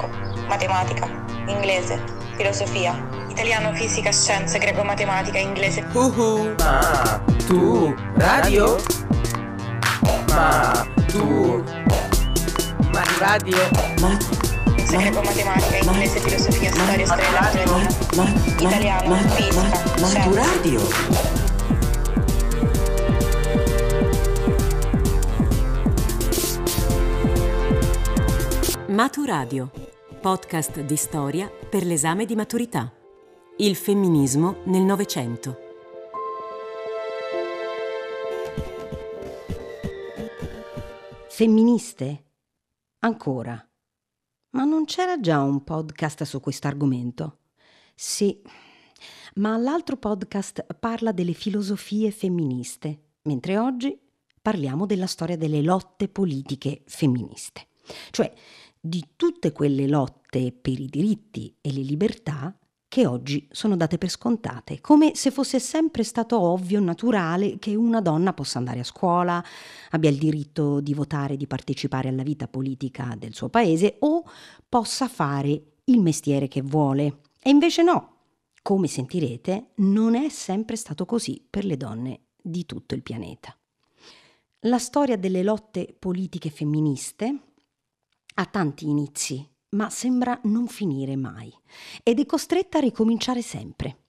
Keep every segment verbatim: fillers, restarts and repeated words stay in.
greco, matematica, inglese, filosofia, italiano, fisica, scienze, greco, matematica, inglese. Uhu. Ma tu radio? Ma tu Ma radio? Ma greco, matematica, inglese, filosofia, storia, storia, letteratura, italiano, fisica, Maturadio. Maturadio, podcast di storia per l'esame di maturità. Il femminismo nel Novecento. Femministe? Ancora. Ma non c'era già un podcast su questo argomento? Sì, ma l'altro podcast parla delle filosofie femministe, mentre oggi parliamo della storia delle lotte politiche femministe, cioè di tutte quelle lotte per i diritti e le libertà che oggi sono date per scontate, come se fosse sempre stato ovvio, naturale, che una donna possa andare a scuola, abbia il diritto di votare, di partecipare alla vita politica del suo paese o possa fare il mestiere che vuole. E invece no, come sentirete, non è sempre stato così per le donne di tutto il pianeta. La storia delle lotte politiche femministe ha tanti inizi, ma sembra non finire mai ed è costretta a ricominciare sempre.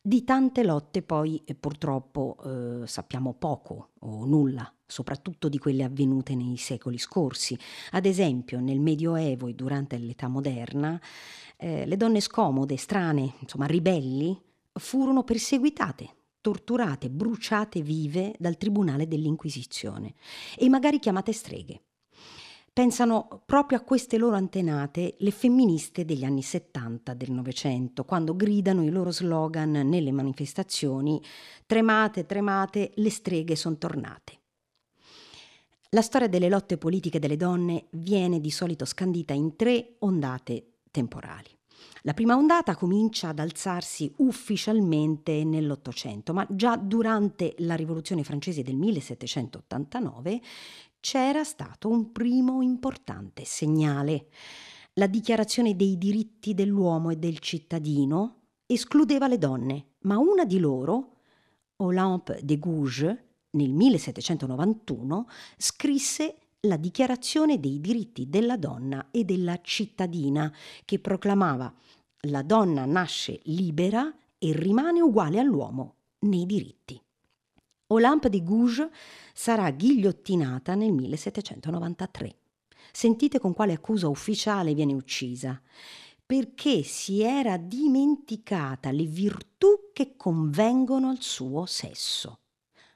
Di tante lotte poi purtroppo eh, sappiamo poco o nulla, soprattutto di quelle avvenute nei secoli scorsi. Ad esempio nel Medioevo e durante l'età moderna eh, le donne scomode, strane, insomma ribelli, furono perseguitate, torturate, bruciate vive dal tribunale dell'Inquisizione e magari chiamate streghe. Pensano proprio a queste loro antenate le femministe degli anni settanta del Novecento, quando gridano i loro slogan nelle manifestazioni: tremate, tremate, le streghe sono tornate. La storia delle lotte politiche delle donne viene di solito scandita in tre ondate temporali. La prima ondata comincia ad alzarsi ufficialmente nell'Ottocento, ma già durante la Rivoluzione francese del millesettecentottantanove c'era stato un primo importante segnale. La Dichiarazione dei diritti dell'uomo e del cittadino escludeva le donne, ma una di loro, Olympe de Gouges, nel millesettecentonovantuno, scrisse la Dichiarazione dei diritti della donna e della cittadina, che proclamava: la donna nasce libera e rimane uguale all'uomo nei diritti. Olympe de Gouges sarà ghigliottinata nel millesettecentonovantatré. Sentite con quale accusa ufficiale viene uccisa: perché si era dimenticata le virtù che convengono al suo sesso.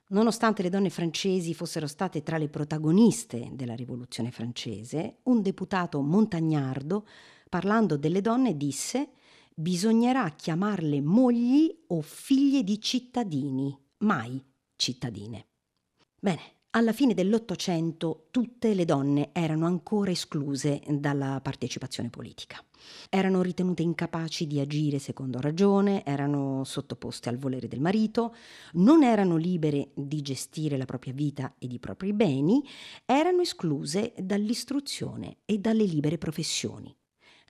Nonostante le donne francesi fossero state tra le protagoniste della Rivoluzione francese, un deputato montagnardo, parlando delle donne, disse: «Bisognerà chiamarle mogli o figlie di cittadini, mai cittadine». Bene, alla fine dell'Ottocento tutte le donne erano ancora escluse dalla partecipazione politica. Erano ritenute incapaci di agire secondo ragione, erano sottoposte al volere del marito, non erano libere di gestire la propria vita ed i propri beni, erano escluse dall'istruzione e dalle libere professioni.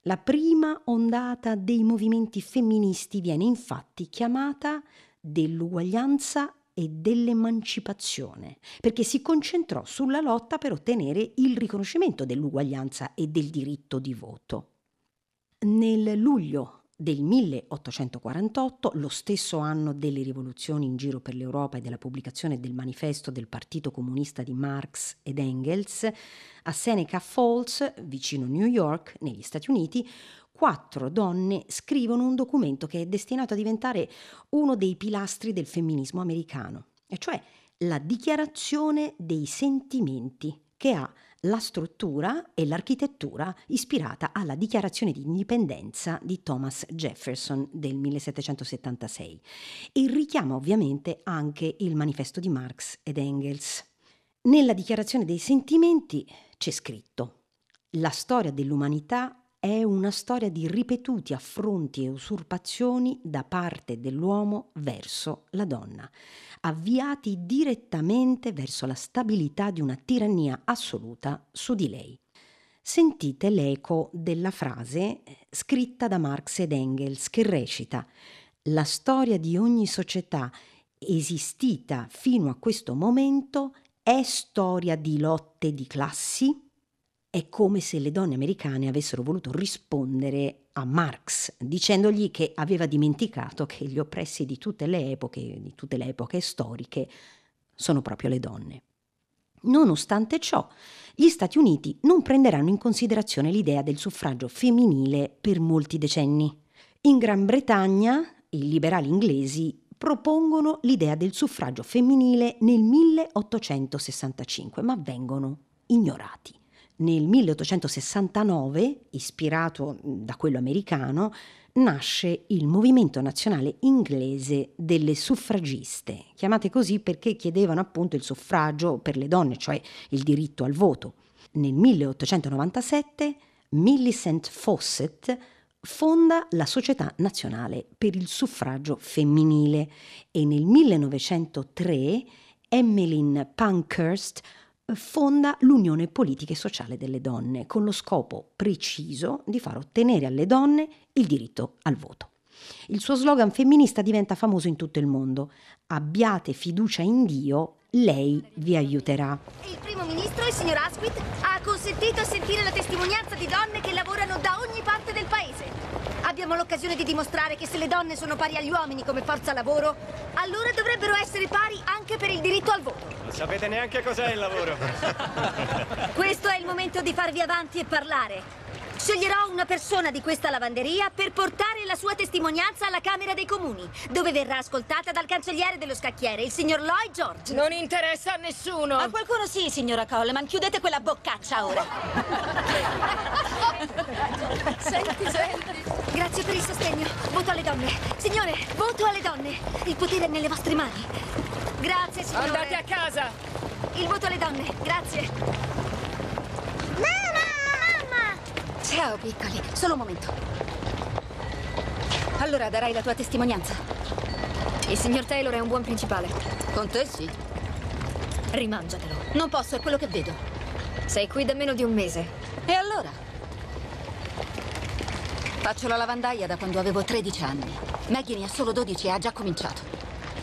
La prima ondata dei movimenti femministi viene infatti chiamata dell'uguaglianza e dell'emancipazione, perché si concentrò sulla lotta per ottenere il riconoscimento dell'uguaglianza e del diritto di voto. Nel luglio del milleottocentoquarantotto, lo stesso anno delle rivoluzioni in giro per l'Europa e della pubblicazione del manifesto del Partito Comunista di Marx ed Engels, a Seneca Falls, vicino New York, negli Stati Uniti, quattro donne scrivono un documento che è destinato a diventare uno dei pilastri del femminismo americano, e cioè la Dichiarazione dei sentimenti, che ha la struttura e l'architettura ispirata alla Dichiarazione di indipendenza di Thomas Jefferson del millesettecentosettantasei, e richiama ovviamente anche il manifesto di Marx ed Engels. Nella Dichiarazione dei sentimenti c'è scritto: la storia dell'umanità è una storia di ripetuti affronti e usurpazioni da parte dell'uomo verso la donna, avviati direttamente verso la stabilità di una tirannia assoluta su di lei. sentite l'eco della frase scritta da Marx ed Engels che recita: la storia di ogni società esistita fino a questo momento è storia di lotte di classi. È come se le donne americane avessero voluto rispondere a Marx dicendogli che aveva dimenticato che gli oppressi di tutte le epoche, di tutte le epoche storiche, sono proprio le donne. Nonostante ciò, gli Stati Uniti non prenderanno in considerazione l'idea del suffragio femminile per molti decenni. In Gran Bretagna, i liberali inglesi propongono l'idea del suffragio femminile nel milleottocentosessantacinque, ma vengono ignorati. Nel milleottocentosessantanove, ispirato da quello americano, nasce il movimento nazionale inglese delle suffragiste, chiamate così perché chiedevano appunto il suffragio per le donne, cioè il diritto al voto. Nel milleottocentonovantasette Millicent Fawcett fonda la Società Nazionale per il Suffragio Femminile e nel millenovecentotre Emmeline Pankhurst fonda l'Unione Politica e Sociale delle Donne con lo scopo preciso di far ottenere alle donne il diritto al voto. Il suo slogan femminista diventa famoso in tutto il mondo: abbiate fiducia in Dio, lei vi aiuterà. Il primo ministro, il signor Asquith, ha consentito a sentire la testimonianza di donne che lavorano da ogni parte del paese. Abbiamo l'occasione di dimostrare che se le donne sono pari agli uomini come forza lavoro, allora dovrebbero essere pari anche per il diritto al voto. Non sapete neanche cos'è il lavoro. Questo è il momento di farvi avanti e parlare. Sceglierò una persona di questa lavanderia per portare la sua testimonianza alla Camera dei Comuni, dove verrà ascoltata dal cancelliere dello scacchiere, il signor Lloyd George. Non interessa a nessuno. A qualcuno sì, signora Coleman. Chiudete quella boccaccia ora. Senti, senti. Grazie per il sostegno. Voto alle donne. Signore, voto alle donne. Il potere è nelle vostre mani. Grazie, signore. Andate a casa. Il voto alle donne. Grazie. Mamma! Ciao, piccoli. Solo un momento. Allora, darai la tua testimonianza? Il signor Taylor è un buon principale. Con te sì. Rimangiatelo. Non posso, è quello che vedo. Sei qui da meno di un mese. E allora? Faccio la lavandaia da quando avevo tredici anni. Maggie ne ha solo dodici e ha già cominciato.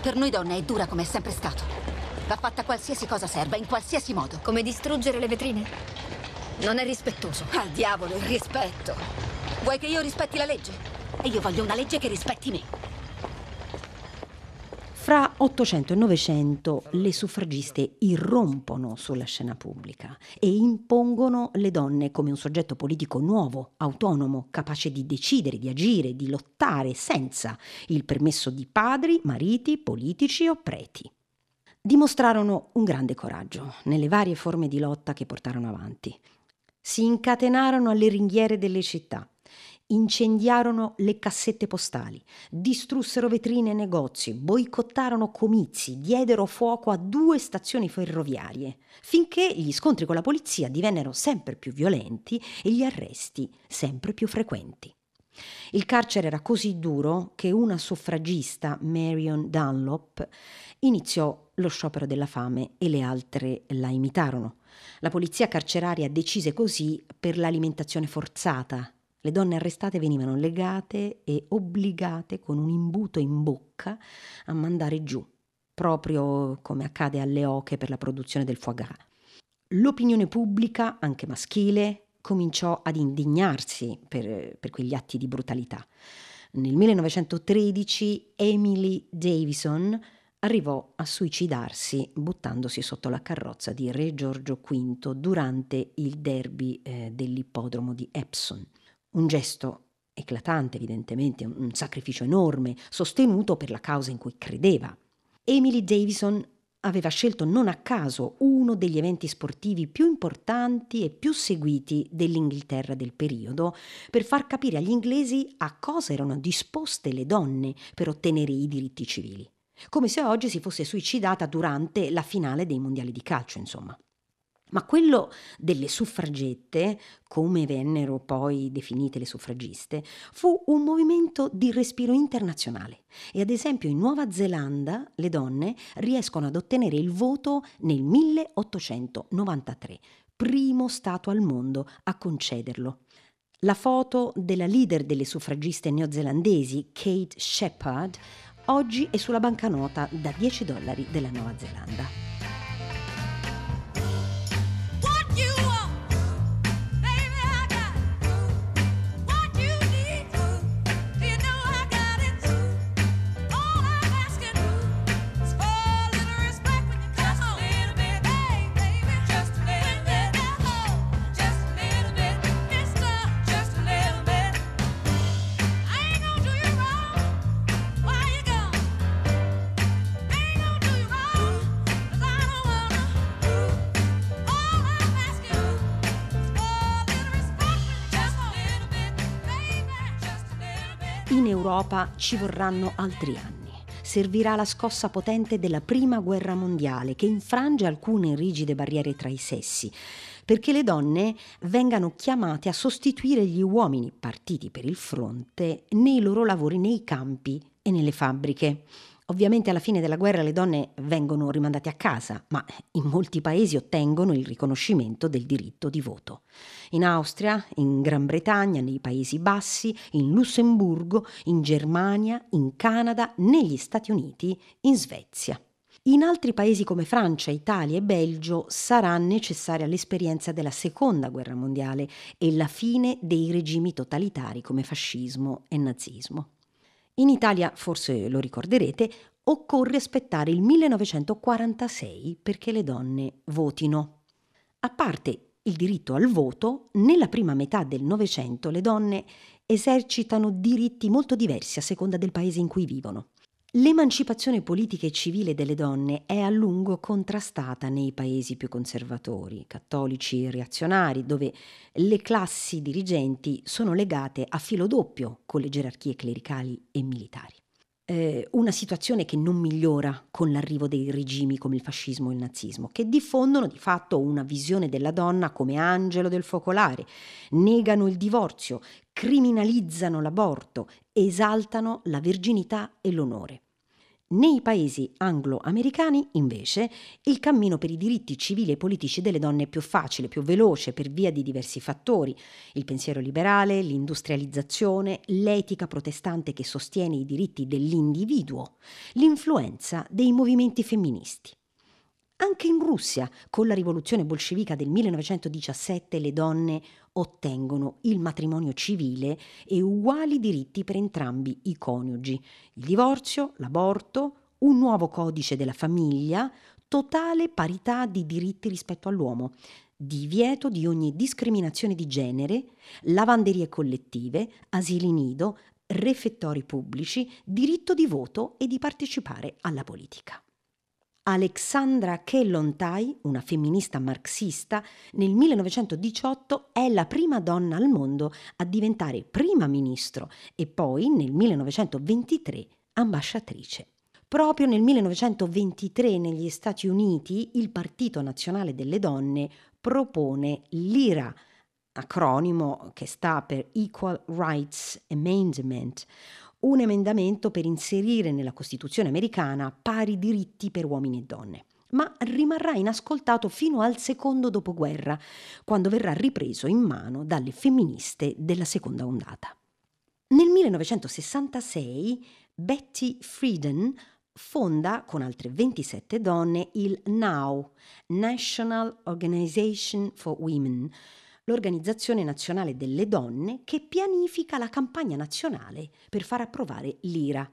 Per noi donne è dura come è sempre stato. Va fatta qualsiasi cosa serva, in qualsiasi modo. Come distruggere le vetrine? Non è rispettoso. Al diavolo il rispetto. Vuoi che io rispetti la legge? E io voglio una legge che rispetti me. Fra ottocento e novecento le suffragiste irrompono sulla scena pubblica e impongono le donne come un soggetto politico nuovo, autonomo, capace di decidere, di agire, di lottare senza il permesso di padri, mariti, politici o preti. Dimostrarono un grande coraggio nelle varie forme di lotta che portarono avanti. Si incatenarono alle ringhiere delle città, incendiarono le cassette postali, distrussero vetrine e negozi, boicottarono comizi, diedero fuoco a due stazioni ferroviarie, finché gli scontri con la polizia divennero sempre più violenti e gli arresti sempre più frequenti. Il carcere era così duro che una suffragista, Marion Dunlop, iniziò lo sciopero della fame e le altre la imitarono. La polizia carceraria decise così per l'alimentazione forzata. Le donne arrestate venivano legate e obbligate con un imbuto in bocca a mandare giù, proprio come accade alle oche per la produzione del foie gras. L'opinione pubblica, anche maschile, cominciò ad indignarsi per, per quegli atti di brutalità. Nel millenovecentotredici Emily Davison arrivò a suicidarsi buttandosi sotto la carrozza di re Giorgio V durante il derby eh, dell'ippodromo di Epsom. Un gesto eclatante, evidentemente, un sacrificio enorme, sostenuto per la causa in cui credeva. Emily Davison aveva scelto non a caso uno degli eventi sportivi più importanti e più seguiti dell'Inghilterra del periodo per far capire agli inglesi a cosa erano disposte le donne per ottenere i diritti civili. Come se oggi si fosse suicidata durante la finale dei mondiali di calcio, insomma. Ma quello delle suffragette, come vennero poi definite le suffragiste, fu un movimento di respiro internazionale e ad esempio in Nuova Zelanda le donne riescono ad ottenere il voto nel milleottocentonovantatré, primo Stato al mondo a concederlo. La foto della leader delle suffragiste neozelandesi, Kate Sheppard, oggi è sulla banconota da dieci dollari della Nuova Zelanda. In Europa ci vorranno altri anni. Servirà la scossa potente della Prima Guerra Mondiale, che infrange alcune rigide barriere tra i sessi, perché le donne vengano chiamate a sostituire gli uomini partiti per il fronte nei loro lavori nei campi e nelle fabbriche. Ovviamente alla fine della guerra le donne vengono rimandate a casa, ma in molti paesi ottengono il riconoscimento del diritto di voto. In Austria, in Gran Bretagna, nei Paesi Bassi, in Lussemburgo, in Germania, in Canada, negli Stati Uniti, in Svezia. In altri paesi come Francia, Italia e Belgio sarà necessaria l'esperienza della Seconda Guerra Mondiale e la fine dei regimi totalitari come fascismo e nazismo. In Italia, forse lo ricorderete, occorre aspettare il millenovecentoquarantasei perché le donne votino. A parte il diritto al voto, nella prima metà del Novecento le donne esercitano diritti molto diversi a seconda del paese in cui vivono. L'emancipazione politica e civile delle donne è a lungo contrastata nei paesi più conservatori, cattolici e reazionari, dove le classi dirigenti sono legate a filo doppio con le gerarchie clericali e militari. Eh, una situazione che non migliora con l'arrivo dei regimi come il fascismo e il nazismo, che diffondono di fatto una visione della donna come angelo del focolare, negano il divorzio, criminalizzano l'aborto, esaltano la verginità e l'onore. Nei paesi anglo-americani, invece, il cammino per i diritti civili e politici delle donne è più facile, più veloce, per via di diversi fattori: il pensiero liberale, l'industrializzazione, l'etica protestante che sostiene i diritti dell'individuo, l'influenza dei movimenti femministi. Anche in Russia, con la rivoluzione bolscevica del millenovecentodiciassette, le donne ottengono il matrimonio civile e uguali diritti per entrambi i coniugi, il divorzio, l'aborto, un nuovo codice della famiglia, totale parità di diritti rispetto all'uomo, divieto di ogni discriminazione di genere, lavanderie collettive, asili nido, refettori pubblici, diritto di voto e di partecipare alla politica. Alexandra Kollontai, una femminista marxista, nel millenovecentodiciotto è la prima donna al mondo a diventare prima ministro e poi nel millenovecentoventitré ambasciatrice. Proprio nel millenovecentoventitré negli Stati Uniti il Partito Nazionale delle Donne propone l'I R A, acronimo che sta per Equal Rights Amendment, un emendamento per inserire nella Costituzione americana pari diritti per uomini e donne, ma rimarrà inascoltato fino al secondo dopoguerra, quando verrà ripreso in mano dalle femministe della seconda ondata. Nel millenovecentosessantasei Betty Friedan fonda con altre ventisette donne il NOW, National Organization for Women, l'Organizzazione Nazionale delle Donne, che pianifica la campagna nazionale per far approvare l'I R A.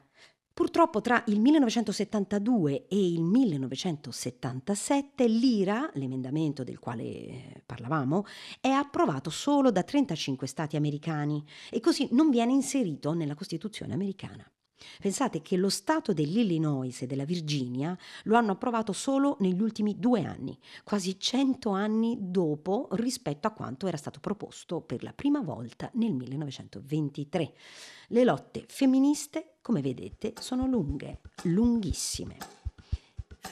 Purtroppo tra il millenovecentosettantadue e il millenovecentosettantasette l'I R A, l'emendamento del quale parlavamo, è approvato solo da trentacinque stati americani e così non viene inserito nella Costituzione americana. Pensate che lo stato dell'Illinois e della Virginia lo hanno approvato solo negli ultimi due anni, quasi cento anni dopo rispetto a quanto era stato proposto per la prima volta nel millenovecentoventitré. Le lotte femministe, come vedete, sono lunghe, lunghissime.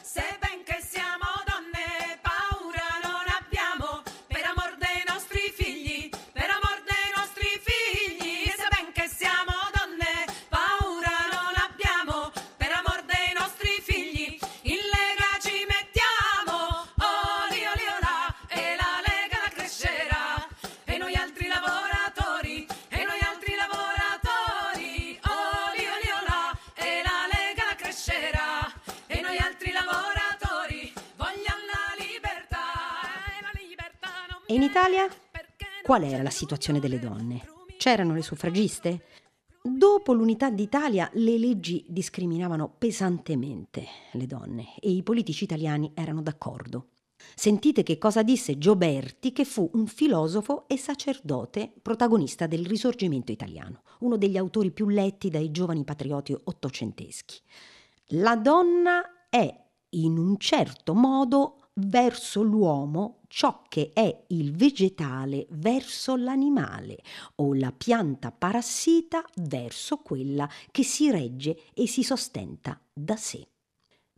Se ben che siamo donne, paura non abbiamo, per amor dei nostri figli, per amor dei nostri figli, se ben che siamo figli, in Lega ci mettiamo, oh Dio, Liola e la Lega in Italia qual era la situazione delle donne? C'erano le suffragiste? Dopo l'unità d'Italia le leggi discriminavano pesantemente le donne e i politici italiani erano d'accordo. Sentite che cosa disse Gioberti, che fu un filosofo e sacerdote protagonista del Risorgimento italiano, uno degli autori più letti dai giovani patrioti ottocenteschi. La donna è in un certo modo verso l'uomo ciò che è il vegetale verso l'animale, o la pianta parassita verso quella che si regge e si sostenta da sé.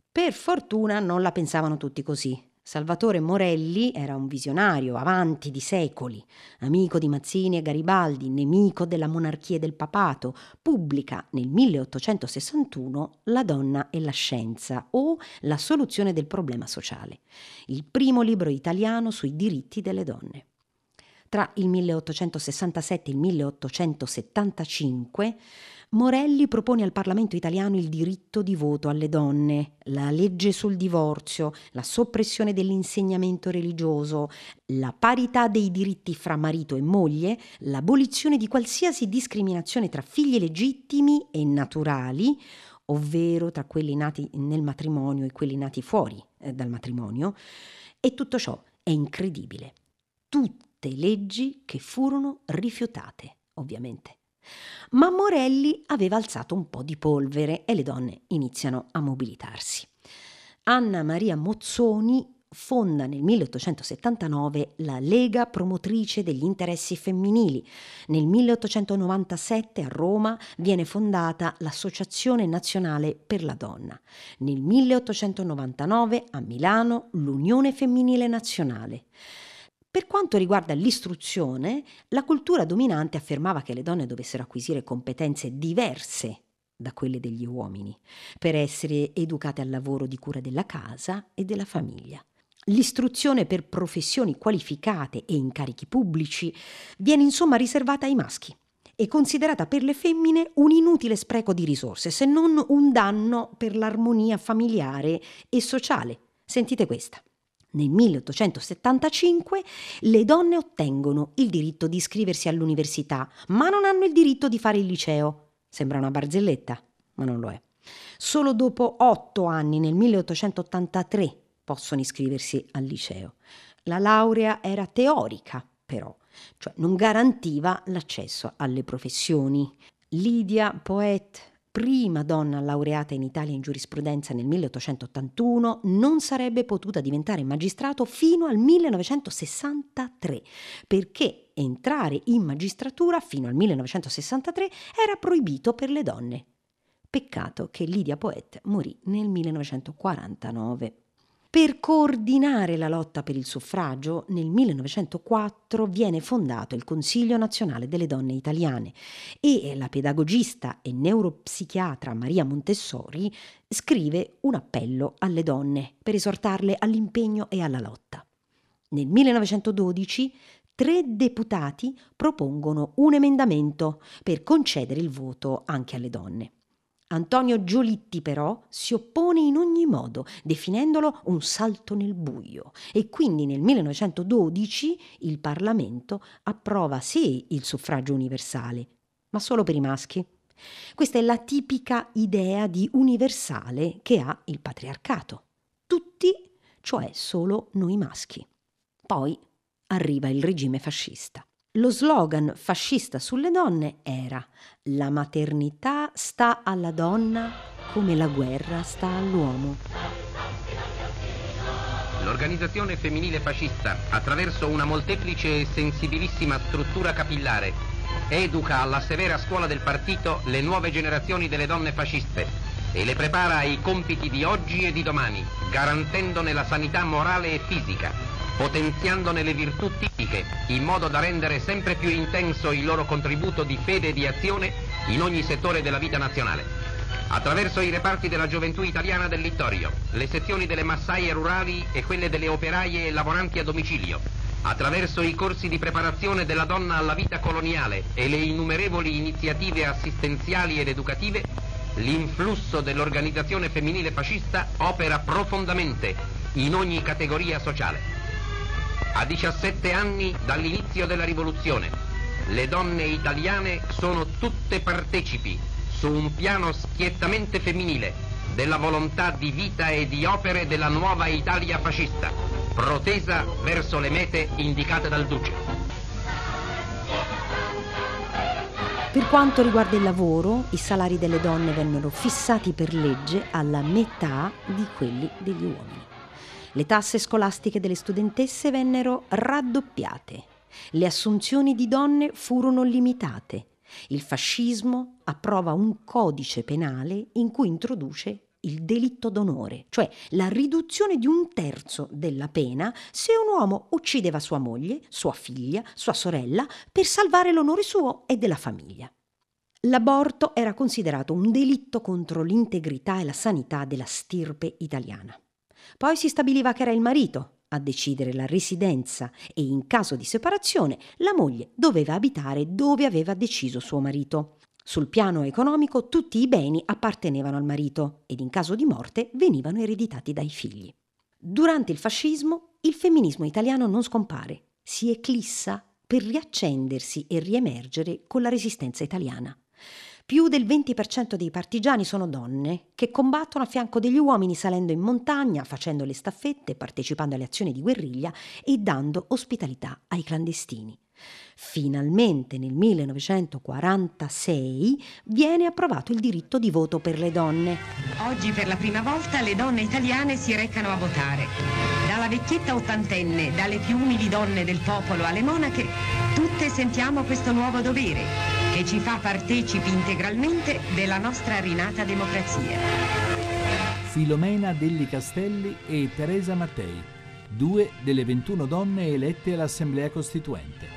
Per fortuna non la pensavano tutti così. Salvatore Morelli era un visionario, avanti di secoli, amico di Mazzini e Garibaldi, nemico della monarchia e del papato. Pubblica nel milleottocentosessantuno La donna e la scienza, o La soluzione del problema sociale, il primo libro italiano sui diritti delle donne. Tra il milleottocentosessantasette e il milleottocentosettantacinque Morelli propone al Parlamento italiano il diritto di voto alle donne, la legge sul divorzio, la soppressione dell'insegnamento religioso, la parità dei diritti fra marito e moglie, l'abolizione di qualsiasi discriminazione tra figli legittimi e naturali, ovvero tra quelli nati nel matrimonio e quelli nati fuori dal matrimonio. E tutto ciò è incredibile. Tutto leggi che furono rifiutate, ovviamente. Ma Morelli aveva alzato un po' di polvere e le donne iniziano a mobilitarsi. Anna Maria Mozzoni fonda nel milleottocentosettantanove la Lega promotrice degli interessi femminili. Nel milleottocentonovantasette a Roma viene fondata l'Associazione Nazionale per la Donna. Nel milleottocentonovantanove a Milano l'Unione Femminile Nazionale. Per quanto riguarda l'istruzione, la cultura dominante affermava che le donne dovessero acquisire competenze diverse da quelle degli uomini per essere educate al lavoro di cura della casa e della famiglia. L'istruzione per professioni qualificate e incarichi pubblici viene insomma riservata ai maschi e considerata per le femmine un inutile spreco di risorse, se non un danno per l'armonia familiare e sociale. Sentite questa. Nel milleottocentosettantacinque le donne ottengono il diritto di iscriversi all'università, ma non hanno il diritto di fare il liceo. Sembra una barzelletta, ma non lo è. Solo dopo otto anni, nel milleottocentottantatré, possono iscriversi al liceo. La laurea era teorica, però, cioè non garantiva l'accesso alle professioni. Lidia Poet, prima donna laureata in Italia in giurisprudenza nel milleottocentottantuno, non sarebbe potuta diventare magistrato fino al millenovecentosessantatré, perché entrare in magistratura fino al millenovecentosessantatré era proibito per le donne. Peccato che Lidia Poet morì nel millenovecentoquarantanove. Per coordinare la lotta per il suffragio, nel millenovecentoquattro viene fondato il Consiglio Nazionale delle Donne Italiane e la pedagogista e neuropsichiatra Maria Montessori scrive un appello alle donne per esortarle all'impegno e alla lotta. Nel millenovecentododici tre deputati propongono un emendamento per concedere il voto anche alle donne. Antonio Giolitti però si oppone in ogni modo, definendolo un salto nel buio, e quindi nel millenovecentododici il Parlamento approva sì il suffragio universale, ma solo per i maschi. Questa è la tipica idea di universale che ha il patriarcato. Tutti, cioè solo noi maschi. Poi arriva il regime fascista. Lo slogan fascista sulle donne era: la maternità sta alla donna come la guerra sta all'uomo. L'organizzazione femminile fascista, attraverso una molteplice e sensibilissima struttura capillare, educa alla severa scuola del partito le nuove generazioni delle donne fasciste e le prepara ai compiti di oggi e di domani, garantendone la sanità morale e fisica, potenziandone le virtù tipiche, in modo da rendere sempre più intenso il loro contributo di fede e di azione in ogni settore della vita nazionale. Attraverso i reparti della gioventù italiana del Littorio, le sezioni delle massaie rurali e quelle delle operaie e lavoranti a domicilio, attraverso i corsi di preparazione della donna alla vita coloniale e le innumerevoli iniziative assistenziali ed educative, l'influsso dell'organizzazione femminile fascista opera profondamente in ogni categoria sociale. A diciassette anni dall'inizio della rivoluzione, le donne italiane sono tutte partecipi, su un piano schiettamente femminile, della volontà di vita e di opere della nuova Italia fascista, protesa verso le mete indicate dal Duce. Per quanto riguarda il lavoro, i salari delle donne vennero fissati per legge alla metà di quelli degli uomini. Le tasse scolastiche delle studentesse vennero raddoppiate. Le assunzioni di donne furono limitate. Il fascismo approva un codice penale in cui introduce il delitto d'onore, cioè la riduzione di un terzo della pena se un uomo uccideva sua moglie, sua figlia, sua sorella per salvare l'onore suo e della famiglia. L'aborto era considerato un delitto contro l'integrità e la sanità della stirpe italiana. Poi si stabiliva che era il marito a decidere la residenza e in caso di separazione la moglie doveva abitare dove aveva deciso suo marito. Sul piano economico tutti i beni appartenevano al marito ed in caso di morte venivano ereditati dai figli. Durante il fascismo il femminismo italiano non scompare, si eclissa per riaccendersi e riemergere con la Resistenza italiana. Più del venti per cento dei partigiani sono donne che combattono a fianco degli uomini salendo in montagna, facendo le staffette, partecipando alle azioni di guerriglia e dando ospitalità ai clandestini. Finalmente nel millenovecentoquarantasei viene approvato il diritto di voto per le donne. Oggi per la prima volta le donne italiane si recano a votare. Dalla vecchietta ottantenne, dalle più umili donne del popolo alle monache, tutte sentiamo questo nuovo dovere che ci fa partecipi integralmente della nostra rinata democrazia. Filomena Delli Castelli e Teresa Mattei, due delle ventuno donne elette all'Assemblea Costituente.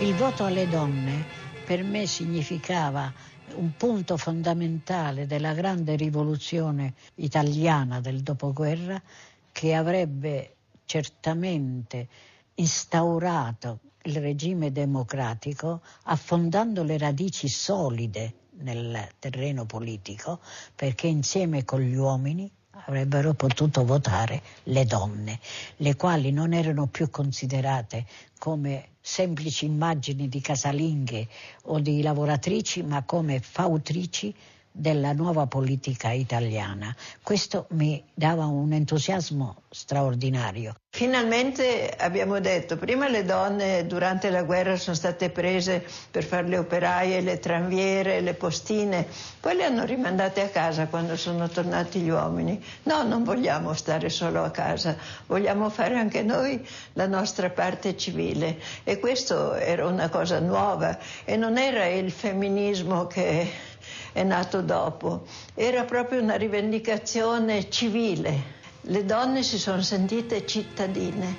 Il voto alle donne per me significava un punto fondamentale della grande rivoluzione italiana del dopoguerra, che avrebbe certamente instaurato il regime democratico affondando le radici solide nel terreno politico, perché insieme con gli uomini avrebbero potuto votare le donne, le quali non erano più considerate come semplici immagini di casalinghe o di lavoratrici, ma come fautrici della nuova politica italiana. Questo mi dava un entusiasmo straordinario. Finalmente abbiamo detto, prima le donne durante la guerra sono state prese per fare le operaie, le tranviere, le postine, poi le hanno rimandate a casa quando sono tornati gli uomini. No, non vogliamo stare solo a casa, vogliamo fare anche noi la nostra parte civile, e questo era una cosa nuova e non era il femminismo che è nato dopo, era proprio una rivendicazione civile. Le donne si sono sentite cittadine.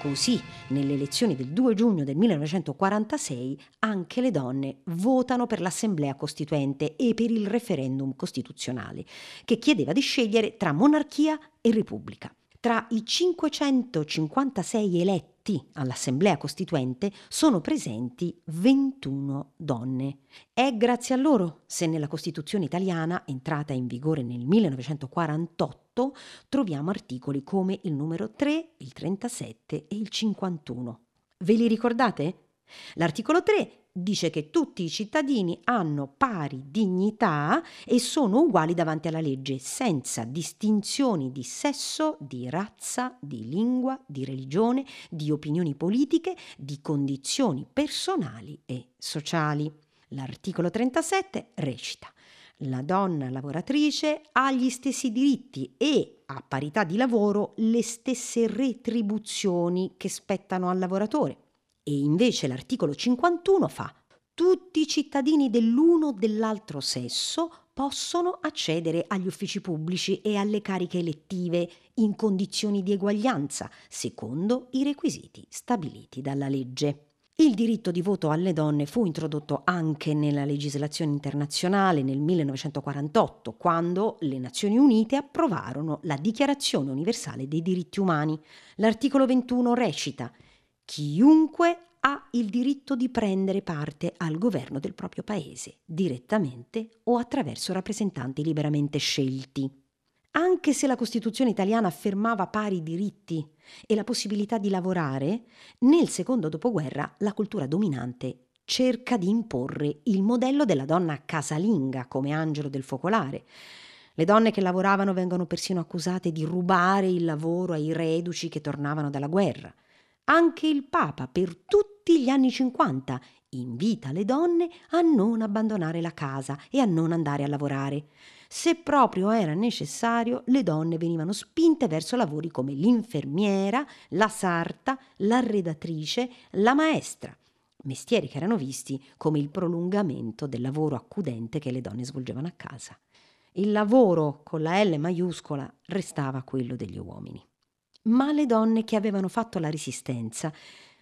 Così, nelle elezioni del due giugno del millenovecentoquarantasei, anche le donne votano per l'Assemblea Costituente e per il referendum costituzionale, che chiedeva di scegliere tra monarchia e repubblica. Tra i cinquecentocinquantasei eletti all'Assemblea Costituente sono presenti ventuno donne. È grazie a loro se nella Costituzione italiana, entrata in vigore nel millenovecentoquarantotto, troviamo articoli come il numero tre, il trentasette e il cinquantuno. Ve li ricordate? L'articolo tre dice che tutti i cittadini hanno pari dignità e sono uguali davanti alla legge, senza distinzioni di sesso, di razza, di lingua, di religione, di opinioni politiche, di condizioni personali e sociali. L'articolo trentasette recita: la donna lavoratrice ha gli stessi diritti e, a parità di lavoro, le stesse retribuzioni che spettano al lavoratore. E invece l'articolo cinquantuno fa: tutti i cittadini dell'uno o dell'altro sesso possono accedere agli uffici pubblici e alle cariche elettive in condizioni di eguaglianza, secondo i requisiti stabiliti dalla legge. Il diritto di voto alle donne fu introdotto anche nella legislazione internazionale nel millenovecentoquarantotto, quando le Nazioni Unite approvarono la Dichiarazione Universale dei Diritti Umani. L'articolo ventuno recita: chiunque ha il diritto di prendere parte al governo del proprio paese, direttamente o attraverso rappresentanti liberamente scelti. Anche se la Costituzione italiana affermava pari diritti e la possibilità di lavorare, nel secondo dopoguerra la cultura dominante cerca di imporre il modello della donna casalinga come angelo del focolare. Le donne che lavoravano vengono persino accusate di rubare il lavoro ai reduci che tornavano dalla guerra. Anche il Papa, per tutti gli anni cinquanta, invita le donne a non abbandonare la casa e a non andare a lavorare. Se proprio era necessario, le donne venivano spinte verso lavori come l'infermiera, la sarta, l'arredatrice, la maestra, mestieri che erano visti come il prolungamento del lavoro accudente che le donne svolgevano a casa. Il lavoro con la L maiuscola restava quello degli uomini. Ma le donne che avevano fatto la resistenza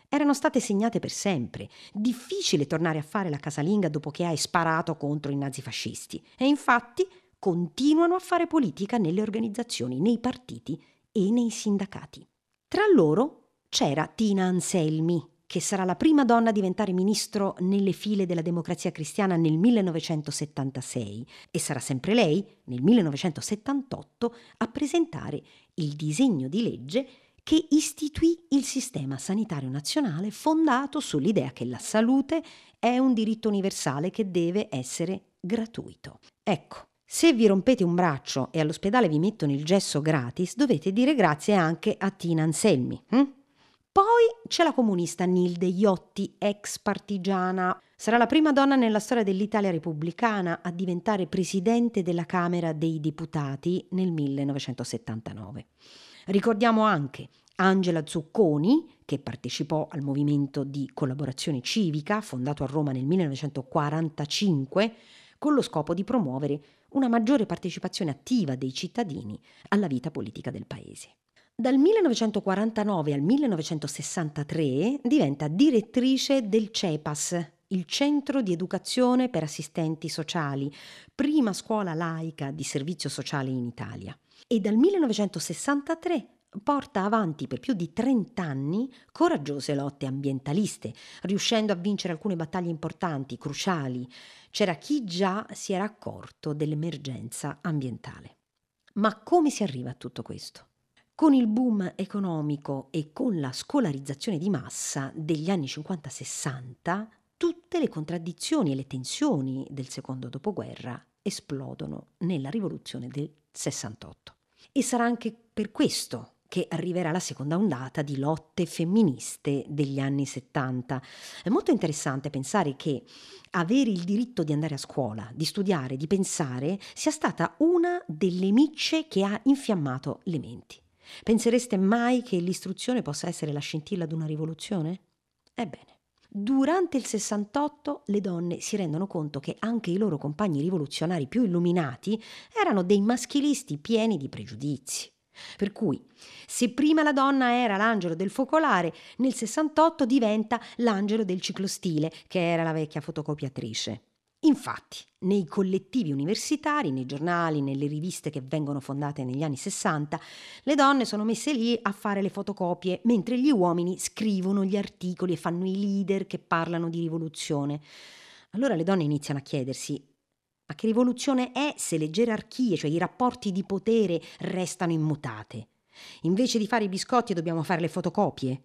erano state segnate per sempre. Difficile tornare a fare la casalinga dopo che hai sparato contro i nazifascisti. E infatti continuano a fare politica nelle organizzazioni, nei partiti e nei sindacati. Tra loro c'era Tina Anselmi, che sarà la prima donna a diventare ministro nelle file della Democrazia Cristiana nel millenovecentosettantasei, e sarà sempre lei, nel millenovecentosettantotto, a presentare il disegno di legge che istituì il sistema sanitario nazionale, fondato sull'idea che la salute è un diritto universale che deve essere gratuito. Ecco, se vi rompete un braccio e all'ospedale vi mettono il gesso gratis, dovete dire grazie anche a Tina Anselmi. Hm? Poi c'è la comunista Nilde Iotti, ex partigiana. Sarà la prima donna nella storia dell'Italia repubblicana a diventare presidente della Camera dei Deputati nel millenovecentosettantanove. Ricordiamo anche Angela Zucconi, che partecipò al movimento di collaborazione civica fondato a Roma nel millenovecentoquarantacinque con lo scopo di promuovere una maggiore partecipazione attiva dei cittadini alla vita politica del paese. Dal millenovecentoquarantanove al millenovecentosessantatré diventa direttrice del CEPAS, il Centro di Educazione per Assistenti Sociali, prima scuola laica di servizio sociale in Italia. E dal millenovecentosessantatré porta avanti per più di trent'anni coraggiose lotte ambientaliste, riuscendo a vincere alcune battaglie importanti, cruciali. C'era chi già si era accorto dell'emergenza ambientale. Ma come si arriva a tutto questo? Con il boom economico e con la scolarizzazione di massa degli anni cinquanta sessanta, tutte le contraddizioni e le tensioni del secondo dopoguerra esplodono nella rivoluzione del sessantotto. E sarà anche per questo che arriverà la seconda ondata di lotte femministe degli anni settanta. È molto interessante pensare che avere il diritto di andare a scuola, di studiare, di pensare, sia stata una delle micce che ha infiammato le menti. Pensereste mai che l'istruzione possa essere la scintilla di una rivoluzione? Ebbene. Durante il sessantotto le donne si rendono conto che anche i loro compagni rivoluzionari più illuminati erano dei maschilisti pieni di pregiudizi. Per cui, se prima la donna era l'angelo del focolare, nel sessantotto diventa l'angelo del ciclostile, che era la vecchia fotocopiatrice. Infatti, nei collettivi universitari, nei giornali, nelle riviste che vengono fondate negli anni sessanta, le donne sono messe lì a fare le fotocopie, mentre gli uomini scrivono gli articoli e fanno i leader che parlano di rivoluzione. Allora le donne iniziano a chiedersi: ma che rivoluzione è se le gerarchie, cioè i rapporti di potere, restano immutate? Invece di fare i biscotti dobbiamo fare le fotocopie?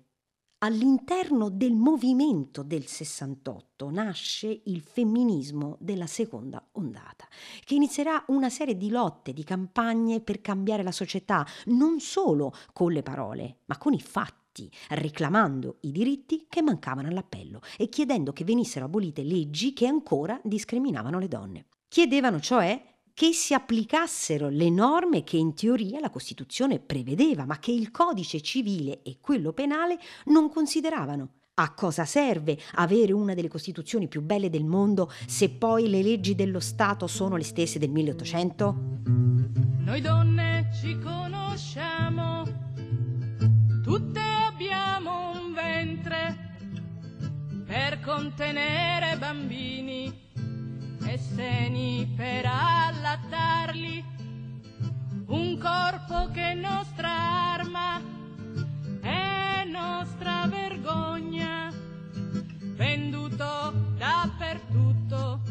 All'interno del movimento del sessantotto nasce il femminismo della seconda ondata, che inizierà una serie di lotte, di campagne per cambiare la società, non solo con le parole, ma con i fatti, reclamando i diritti che mancavano all'appello e chiedendo che venissero abolite leggi che ancora discriminavano le donne. Chiedevano cioè che si applicassero le norme che in teoria la Costituzione prevedeva, ma che il codice civile e quello penale non consideravano. A cosa serve avere una delle Costituzioni più belle del mondo se poi le leggi dello Stato sono le stesse del milleottocento? Noi donne ci conosciamo, tutte abbiamo un ventre per contenere bambini e seni per allattarli, un corpo che è nostra arma, è nostra vergogna, venduto dappertutto,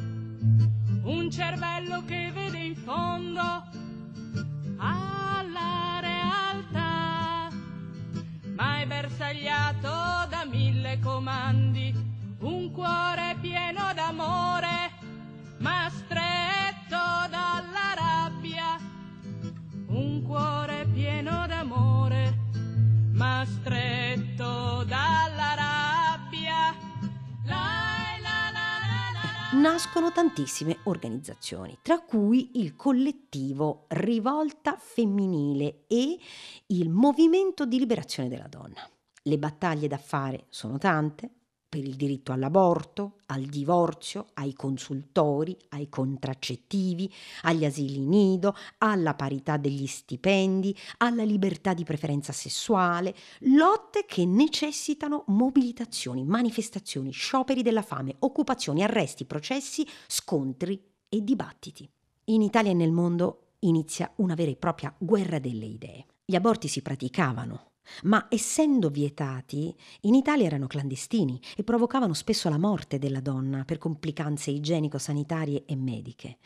un cervello che vede in fondo. Ah, risvegliato da mille comandi, un cuore pieno d'amore, ma stretto dalla rabbia. Un cuore pieno d'amore, ma stretto dalla rabbia. La, la, la, la, la. Nascono tantissime organizzazioni, tra cui il collettivo Rivolta Femminile e il Movimento di Liberazione della Donna. Le battaglie da fare sono tante, per il diritto all'aborto, al divorzio, ai consultori, ai contraccettivi, agli asili nido, alla parità degli stipendi, alla libertà di preferenza sessuale, lotte che necessitano mobilitazioni, manifestazioni, scioperi della fame, occupazioni, arresti, processi, scontri e dibattiti. In Italia e nel mondo inizia una vera e propria guerra delle idee. Gli aborti si praticavano, ma essendo vietati, in Italia erano clandestini e provocavano spesso la morte della donna per complicanze igienico-sanitarie e mediche.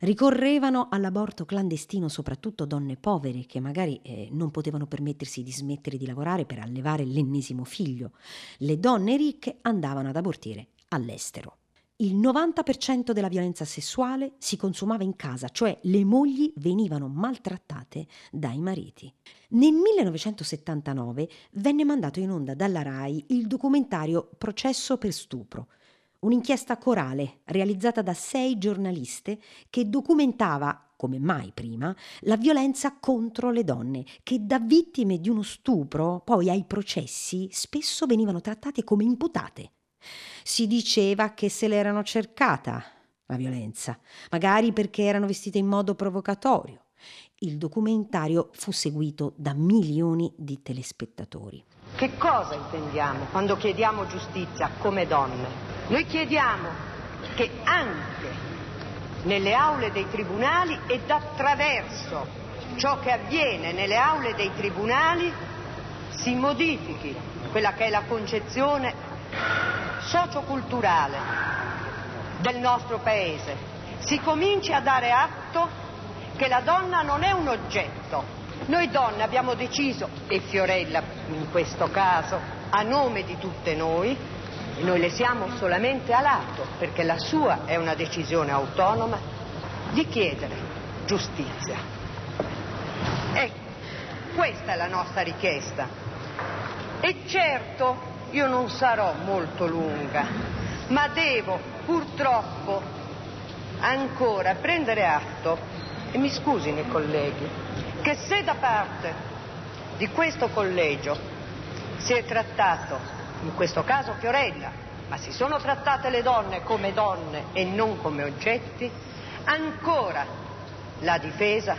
Ricorrevano all'aborto clandestino soprattutto donne povere che magari eh, non potevano permettersi di smettere di lavorare per allevare l'ennesimo figlio. Le donne ricche andavano ad abortire all'estero. Il novanta per cento della violenza sessuale si consumava in casa, cioè le mogli venivano maltrattate dai mariti. Nel millenovecentosettantanove venne mandato in onda dalla Rai il documentario Processo per stupro, un'inchiesta corale realizzata da sei giornaliste che documentava, come mai prima, la violenza contro le donne, che da vittime di uno stupro poi ai processi spesso venivano trattate come imputate. Si diceva che se l'erano cercata la violenza, magari perché erano vestite in modo provocatorio. Il documentario fu seguito da milioni di telespettatori. Che cosa intendiamo quando chiediamo giustizia come donne? Noi chiediamo che anche nelle aule dei tribunali ed attraverso ciò che avviene nelle aule dei tribunali si modifichi quella che è la concezione socioculturale del nostro paese. Si cominci a dare atto che la donna non è un oggetto. Noi donne abbiamo deciso, e Fiorella in questo caso a nome di tutte noi, e noi le siamo solamente a lato perché la sua è una decisione autonoma, di chiedere giustizia. E questa è la nostra richiesta. E certo io non sarò molto lunga, ma devo purtroppo ancora prendere atto, e mi scusino i colleghi, che se da parte di questo collegio si è trattato, in questo caso Fiorella, ma si sono trattate le donne come donne e non come oggetti, ancora la difesa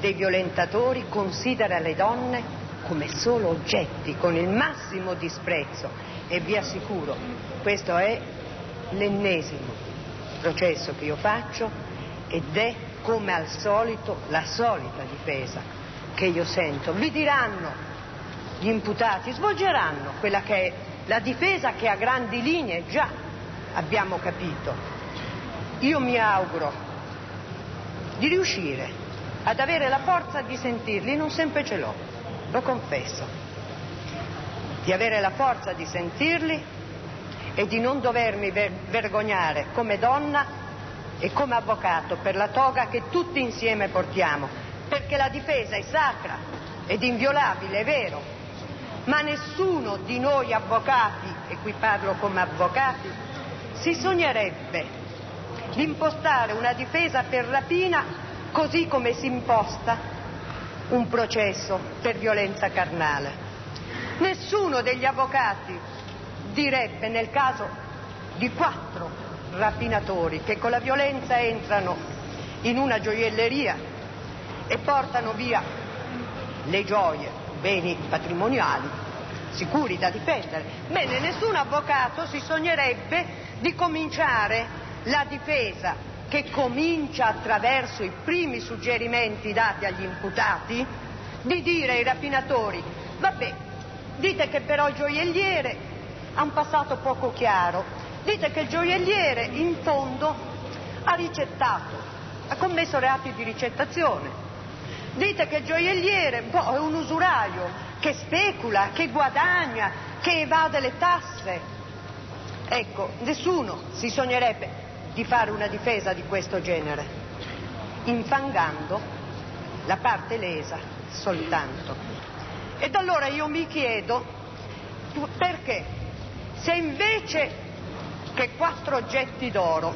dei violentatori considera le donne come solo oggetti, con il massimo disprezzo. E vi assicuro, questo è l'ennesimo processo che io faccio ed è, come al solito, la solita difesa che io sento. Vi diranno gli imputati, svolgeranno quella che è la difesa che a grandi linee già abbiamo capito. Io mi auguro di riuscire ad avere la forza di sentirli, non sempre ce l'ho, lo confesso, di avere la forza di sentirli e di non dovermi vergognare come donna e come avvocato per la toga che tutti insieme portiamo, perché la difesa è sacra ed inviolabile, è vero, ma nessuno di noi avvocati, e qui parlo come avvocati, si sognerebbe di impostare una difesa per rapina così come si imposta un processo per violenza carnale. Nessuno degli avvocati direbbe, nel caso di quattro rapinatori che con la violenza entrano in una gioielleria e portano via le gioie, beni patrimoniali sicuri da difendere, bene, nessun avvocato si sognerebbe di cominciare la difesa che comincia attraverso i primi suggerimenti dati agli imputati, di dire ai rapinatori, vabbè, dite che però il gioielliere ha un passato poco chiaro, dite che il gioielliere in fondo ha ricettato, ha commesso reati di ricettazione, dite che il gioielliere boh, è un usuraio, che specula, che guadagna, che evade le tasse. Ecco, nessuno si sognerebbe di fare una difesa di questo genere, infangando la parte lesa soltanto. Ed allora io mi chiedo perché, se invece che quattro oggetti d'oro,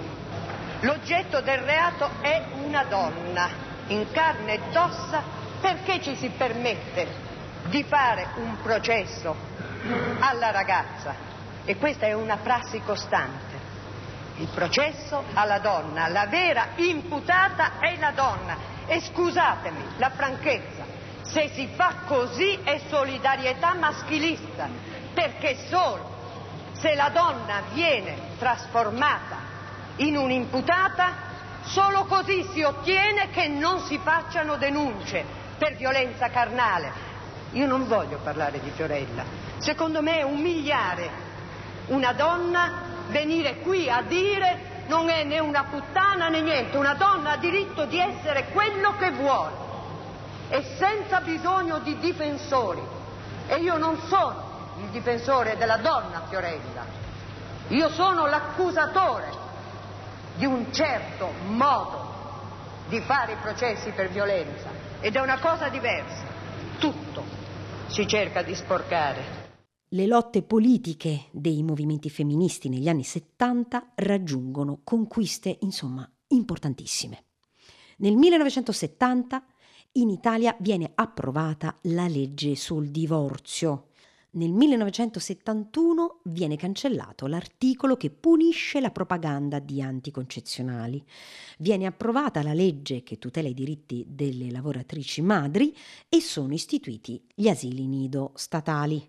l'oggetto del reato è una donna in carne ed ossa, perché ci si permette di fare un processo alla ragazza? E questa è una prassi costante. Il processo alla donna, la vera imputata è la donna. E scusatemi la franchezza, se si fa così è solidarietà maschilista, perché solo se la donna viene trasformata in un'imputata, solo così si ottiene che non si facciano denunce per violenza carnale. Io non voglio parlare di Fiorella, secondo me è umiliare una donna venire qui a dire non è né una puttana né niente, una donna ha diritto di essere quello che vuole e senza bisogno di difensori. E io non sono il difensore della donna Fiorella, io sono l'accusatore di un certo modo di fare i processi per violenza, ed è una cosa diversa. Tutto si cerca di sporcare. Le lotte politiche dei movimenti femministi negli anni settanta raggiungono conquiste, insomma, importantissime. Nel millenovecentosettanta in Italia viene approvata la legge sul divorzio. Nel millenovecentosettantuno viene cancellato l'articolo che punisce la propaganda di anticoncezionali. Viene approvata la legge che tutela i diritti delle lavoratrici madri e sono istituiti gli asili nido statali.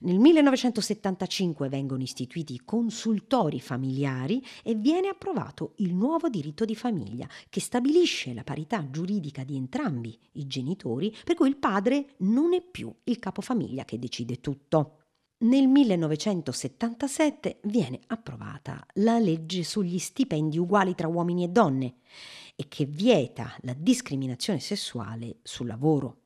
Nel millenovecentosettantacinque vengono istituiti i consultori familiari e viene approvato il nuovo diritto di famiglia che stabilisce la parità giuridica di entrambi i genitori, per cui il padre non è più il capofamiglia che decide tutto. Nel millenovecentosettantasette viene approvata la legge sugli stipendi uguali tra uomini e donne e che vieta la discriminazione sessuale sul lavoro.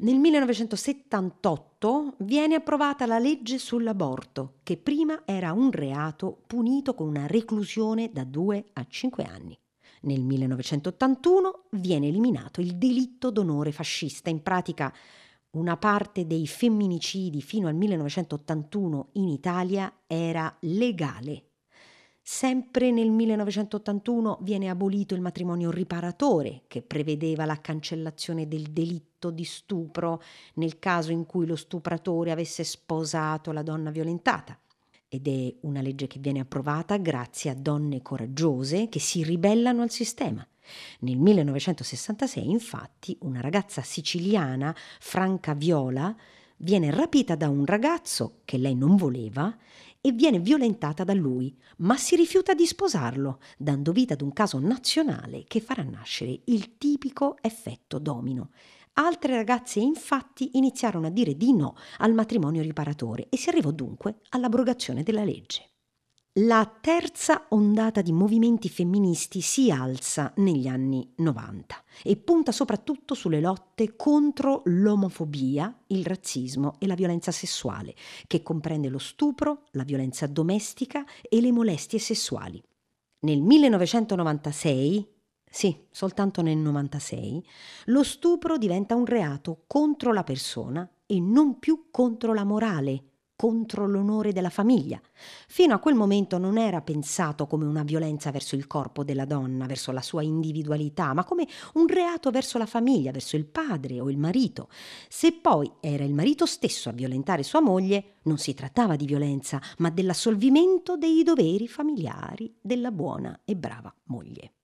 Nel millenovecentosettantotto viene approvata la legge sull'aborto, che prima era un reato punito con una reclusione da due a cinque anni. Nel millenovecentottantuno viene eliminato il delitto d'onore fascista. In pratica, una parte dei femminicidi fino al millenovecentottantuno in Italia era legale. Sempre nel millenovecentottantuno viene abolito il matrimonio riparatore, che prevedeva la cancellazione del delitto di stupro nel caso in cui lo stupratore avesse sposato la donna violentata. Ed è una legge che viene approvata grazie a donne coraggiose che si ribellano al sistema. Nel millenovecentosessantasei, infatti, una ragazza siciliana, Franca Viola, viene rapita da un ragazzo che lei non voleva e viene violentata da lui, ma si rifiuta di sposarlo, dando vita ad un caso nazionale che farà nascere il tipico effetto domino. Altre ragazze, infatti, iniziarono a dire di no al matrimonio riparatore e si arrivò dunque all'abrogazione della legge. La terza ondata di movimenti femministi si alza negli anni novanta e punta soprattutto sulle lotte contro l'omofobia, il razzismo e la violenza sessuale, che comprende lo stupro, la violenza domestica e le molestie sessuali. Nel millenovecentonovantasei, sì, soltanto nel novantasei, lo stupro diventa un reato contro la persona e non più contro la morale, contro l'onore della famiglia. Fino a quel momento non era pensato come una violenza verso il corpo della donna, verso la sua individualità, ma come un reato verso la famiglia, verso il padre o il marito. Se poi era il marito stesso a violentare sua moglie, non si trattava di violenza, ma dell'assolvimento dei doveri familiari della buona e brava moglie.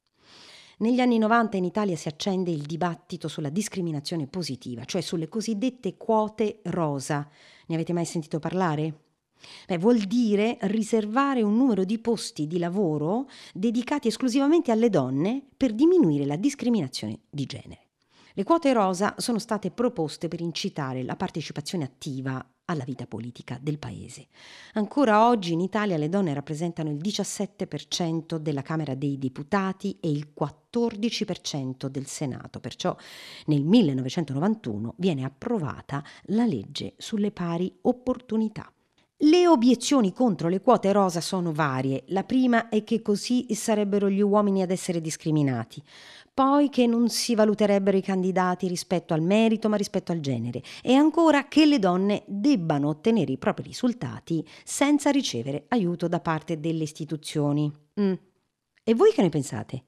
Negli anni novanta in Italia si accende il dibattito sulla discriminazione positiva, cioè sulle cosiddette quote rosa. Ne avete mai sentito parlare? Beh, vuol dire riservare un numero di posti di lavoro dedicati esclusivamente alle donne per diminuire la discriminazione di genere. Le quote rosa sono state proposte per incitare la partecipazione attiva alla vita politica del paese. Ancora oggi in Italia le donne rappresentano il diciassette per cento della Camera dei Deputati e il quattordici per cento del Senato, perciò nel millenovecentonovantuno viene approvata la legge sulle pari opportunità. Le obiezioni contro le quote rosa sono varie. La prima è che così sarebbero gli uomini ad essere discriminati, poi che non si valuterebbero i candidati rispetto al merito ma rispetto al genere, e ancora che le donne debbano ottenere i propri risultati senza ricevere aiuto da parte delle istituzioni. Mm. E voi che ne pensate?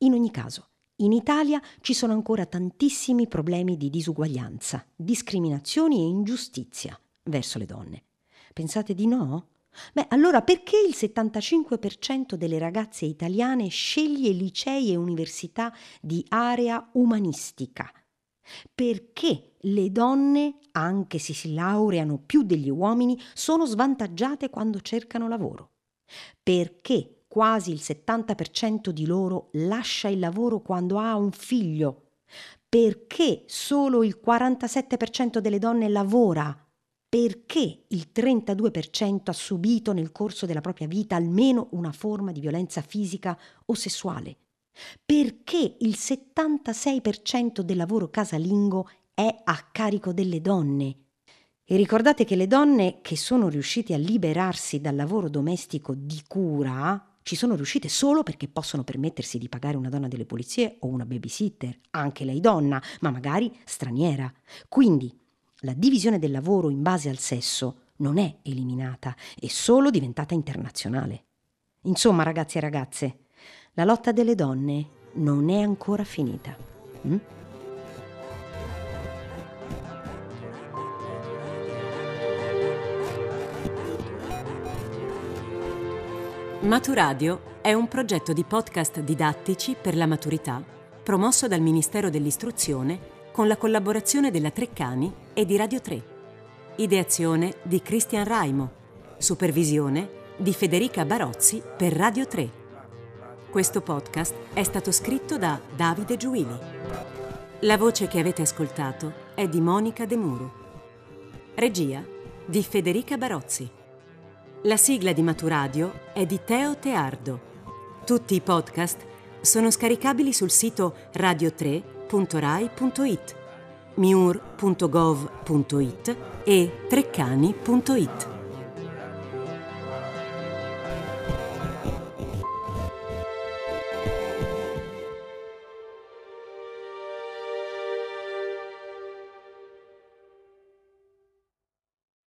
In ogni caso, in Italia ci sono ancora tantissimi problemi di disuguaglianza, discriminazioni e ingiustizia verso le donne. Pensate di no? Beh, allora perché il settantacinque per cento delle ragazze italiane sceglie licei e università di area umanistica? Perché le donne, anche se si laureano più degli uomini, sono svantaggiate quando cercano lavoro? Perché quasi il settanta per cento di loro lascia il lavoro quando ha un figlio? Perché solo il quarantasette per cento delle donne lavora? Perché il trentadue per cento ha subito nel corso della propria vita almeno una forma di violenza fisica o sessuale? Perché il settantasei per cento del lavoro casalingo è a carico delle donne? E ricordate che le donne che sono riuscite a liberarsi dal lavoro domestico di cura ci sono riuscite solo perché possono permettersi di pagare una donna delle pulizie o una babysitter, anche lei donna, ma magari straniera. Quindi la divisione del lavoro in base al sesso non è eliminata, è solo diventata internazionale. Insomma, ragazzi e ragazze, la lotta delle donne non è ancora finita. Mm? Maturadio è un progetto di podcast didattici per la maturità promosso dal Ministero dell'Istruzione con la collaborazione della Treccani e di Radio tre. Ideazione di Cristian Raimo. Supervisione di Federica Barozzi per Radio tre. Questo podcast è stato scritto da Davide Giuili. La voce che avete ascoltato è di Monica De Muro. Regia di Federica Barozzi. La sigla di Maturadio è di Teo Teardo. Tutti i podcast sono scaricabili sul sito radio tre punto rai punto it, miur punto gov punto it e treccani punto it.